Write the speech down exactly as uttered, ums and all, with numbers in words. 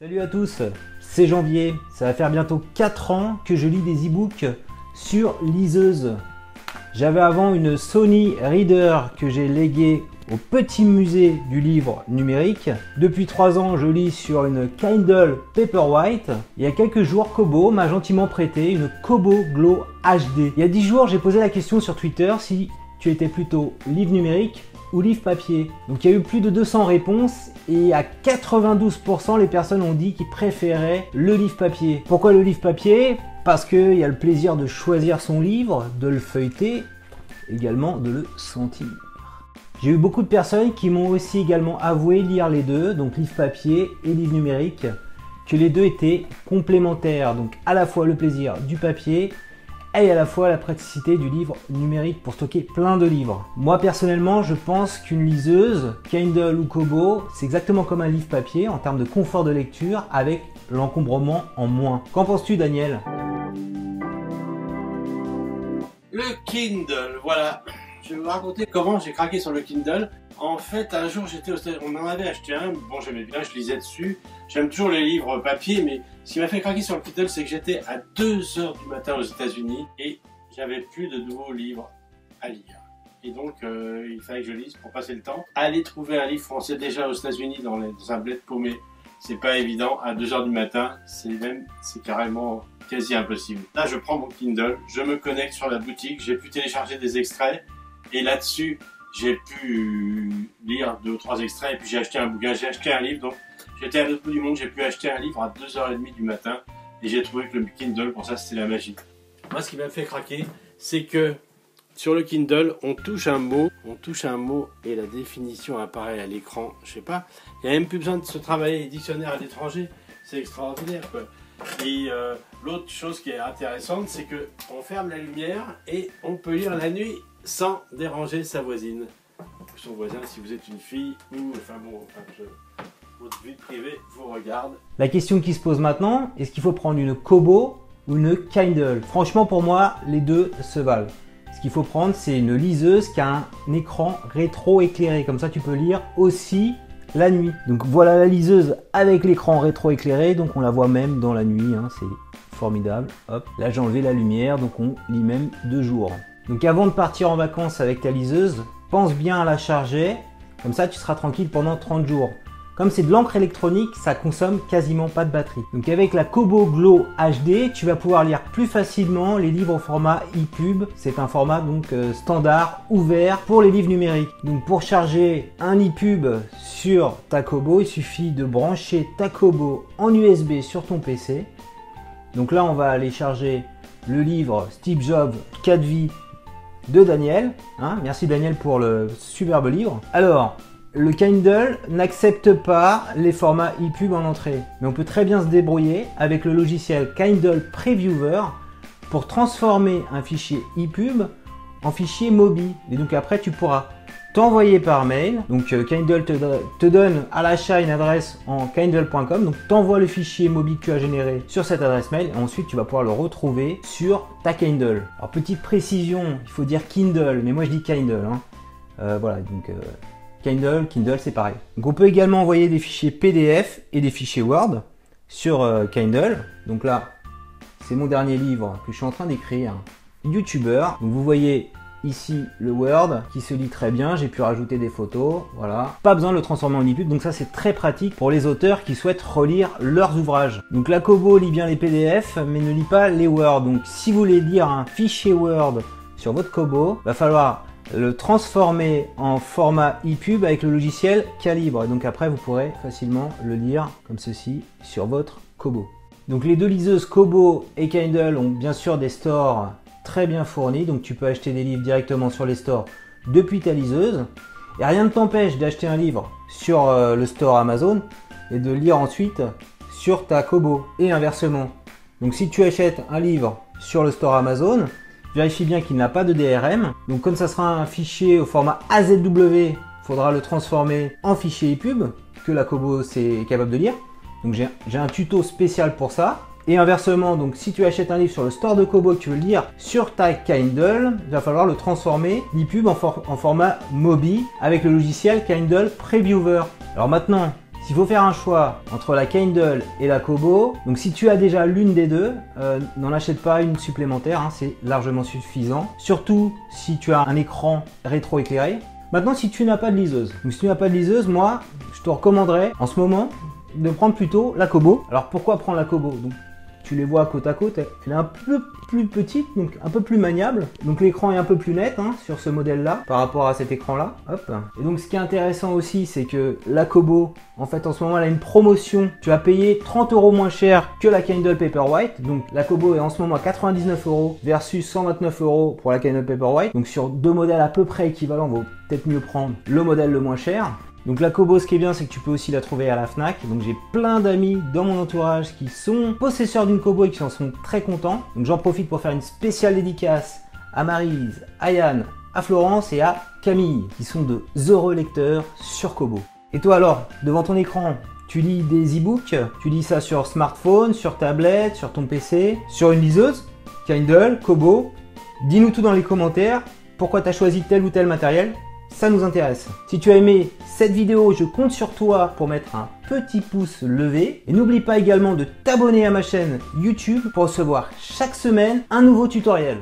Salut à tous, c'est Janvier, ça va faire bientôt quatre ans que je lis des e-books sur liseuse. J'avais avant une Sony Reader que j'ai léguée au petit musée du livre numérique. Depuis trois ans, je lis sur une Kindle Paperwhite. Il y a quelques jours, Kobo m'a gentiment prêté une Kobo Glo H D. Il y a dix jours, j'ai posé la question sur Twitter si tu étais plutôt livre numérique ou livre papier. Donc il y a eu plus de deux cents réponses et à quatre-vingt-douze pour cent les personnes ont dit qu'ils préféraient le livre papier. Pourquoi le livre papier? Parce qu'il y a le plaisir de choisir son livre, de le feuilleter, également de le sentir. J'ai eu beaucoup de personnes qui m'ont aussi également avoué lire les deux, donc livre papier et livre numérique, que les deux étaient complémentaires, donc à la fois le plaisir du papier et à la fois la praticité du livre numérique pour stocker plein de livres. Moi personnellement, je pense qu'une liseuse, Kindle ou Kobo, c'est exactement comme un livre papier en termes de confort de lecture avec l'encombrement en moins. Qu'en penses-tu, Daniel? Le Kindle, voilà. Je vais vous raconter comment j'ai craqué sur le Kindle. En fait, un jour, j'étais au stade, on en avait acheté un, bon j'aimais bien, je lisais dessus. J'aime toujours les livres papier, mais ce qui m'a fait craquer sur le Kindle, c'est que j'étais à deux heures du matin aux États-Unis et j'avais plus de nouveaux livres à lire. Et donc, euh, il fallait que je lise pour passer le temps. Aller trouver un livre français déjà aux États-Unis dans, dans un bled paumé, c'est pas évident. À deux heures du matin, c'est même, c'est carrément quasi impossible. Là, je prends mon Kindle, je me connecte sur la boutique, j'ai pu télécharger des extraits et là-dessus, j'ai pu lire deux ou trois extraits et puis j'ai acheté un bouquin, j'ai acheté un livre. Donc j'étais à l'autre bout du monde, j'ai pu acheter un livre à deux heures trente du matin et j'ai trouvé que le Kindle, pour ça, c'était la magie. Moi, ce qui m'a fait craquer, c'est que sur le Kindle, on touche un mot, on touche un mot et la définition apparaît à l'écran, je sais pas. Il n'y a même plus besoin de se travailler les dictionnaires à l'étranger, c'est extraordinaire, quoi. Et euh, l'autre chose qui est intéressante, c'est que on ferme la lumière et on peut lire la nuit sans déranger sa voisine ou son voisin si vous êtes une fille ou enfin bon, enfin, je, votre vie privée vous regarde. La question qui se pose maintenant, est-ce qu'il faut prendre une Kobo ou une Kindle? Franchement, pour moi, les deux se valent. Ce qu'il faut prendre, c'est une liseuse qui a un écran rétro-éclairé, comme ça tu peux lire aussi la nuit. Donc voilà la liseuse avec l'écran rétro-éclairé, donc on la voit même dans la nuit, hein, c'est formidable. Hop, là j'ai enlevé la lumière, donc on lit même de jour. Donc avant de partir en vacances avec ta liseuse, pense bien à la charger, comme ça tu seras tranquille pendant trente jours. Comme c'est de l'encre électronique, ça consomme quasiment pas de batterie. Donc avec la Kobo Glo H D, tu vas pouvoir lire plus facilement les livres au format e-pub. C'est un format donc euh, standard, ouvert pour les livres numériques. Donc pour charger un e-pub sur ta Kobo, il suffit de brancher ta Kobo en U S B sur ton P C. Donc là on va aller charger le livre Steve Jobs, quatre vies de Daniel, hein, merci Daniel pour le superbe livre. Alors, le Kindle n'accepte pas les formats e-pub en entrée, mais on peut très bien se débrouiller avec le logiciel Kindle Previewer pour transformer un fichier e-pub en fichier mobi. Et donc après, tu pourras t'envoyer par mail. Donc euh, Kindle te, te donne à l'achat une adresse en kindle point com. Donc t'envoies le fichier mobi que tu as généré sur cette adresse mail. Et ensuite, tu vas pouvoir le retrouver sur ta Kindle. Alors petite précision, il faut dire Kindle, mais moi je dis Kindle. Hein. Euh, voilà, donc euh, Kindle, Kindle, c'est pareil. Donc on peut également envoyer des fichiers P D F et des fichiers Word sur euh, Kindle. Donc là, c'est mon dernier livre que je suis en train d'écrire, Youtuber. Donc vous voyez ici le Word qui se lit très bien, j'ai pu rajouter des photos, voilà. Pas besoin de le transformer en e-pub, donc ça c'est très pratique pour les auteurs qui souhaitent relire leurs ouvrages. Donc la Kobo lit bien les P D F mais ne lit pas les Word. Donc si vous voulez lire un fichier Word sur votre Kobo, va falloir le transformer en format e-pub avec le logiciel Calibre. Donc après vous pourrez facilement le lire comme ceci sur votre Kobo. Donc les deux liseuses Kobo et Kindle ont bien sûr des stores très bien fourni, donc tu peux acheter des livres directement sur les stores depuis ta liseuse et rien ne t'empêche d'acheter un livre sur euh, le store Amazon et de lire ensuite sur ta Kobo et inversement. Donc si tu achètes un livre sur le store Amazon, vérifie bien qu'il n'a pas de D R M, donc comme ça sera un fichier au format A Z W, faudra le transformer en fichier e-pub que la Kobo c'est capable de lire, donc j'ai un tuto spécial pour ça. Et inversement, donc si tu achètes un livre sur le store de Kobo que tu veux le lire sur ta Kindle, il va falloir le transformer l'e-pub en, for en format mobi avec le logiciel Kindle Previewer. Alors maintenant, S'il faut faire un choix entre la Kindle et la Kobo, donc si tu as déjà l'une des deux, euh, n'en achète pas une supplémentaire, hein, c'est largement suffisant. Surtout si tu as un écran rétroéclairé. Maintenant, si tu n'as pas de liseuse, donc si tu n'as pas de liseuse, moi, je te recommanderais en ce moment de prendre plutôt la Kobo. Alors pourquoi prendre la Kobo? Donc, tu les vois côte à côte, elle est un peu plus petite, donc un peu plus maniable. Donc l'écran est un peu plus net hein, sur ce modèle-là par rapport à cet écran-là. Hop. Et donc ce qui est intéressant aussi, c'est que la Kobo, en fait en ce moment, elle a une promotion. Tu vas payer trente euros moins cher que la Kindle Paperwhite. Donc la Kobo est en ce moment à quatre-vingt-dix-neuf euros versus cent vingt-neuf euros pour la Kindle Paperwhite. Donc sur deux modèles à peu près équivalents, on va peut-être mieux prendre le modèle le moins cher. Donc la Kobo, ce qui est bien, c'est que tu peux aussi la trouver à la Fnac. Donc j'ai plein d'amis dans mon entourage qui sont possesseurs d'une Kobo et qui en sont très contents. Donc j'en profite pour faire une spéciale dédicace à Marise, à Yann, à Florence et à Camille, qui sont de heureux lecteurs sur Kobo. Et toi alors, devant ton écran, tu lis des e-books, tu lis ça sur smartphone, sur tablette, sur ton P C, sur une liseuse, Kindle, Kobo. Dis-nous tout dans les commentaires, pourquoi tu as choisi tel ou tel matériel. Ça nous intéresse. Si tu as aimé cette vidéo, je compte sur toi pour mettre un petit pouce levé. Et n'oublie pas également de t'abonner à ma chaîne YouTube pour recevoir chaque semaine un nouveau tutoriel.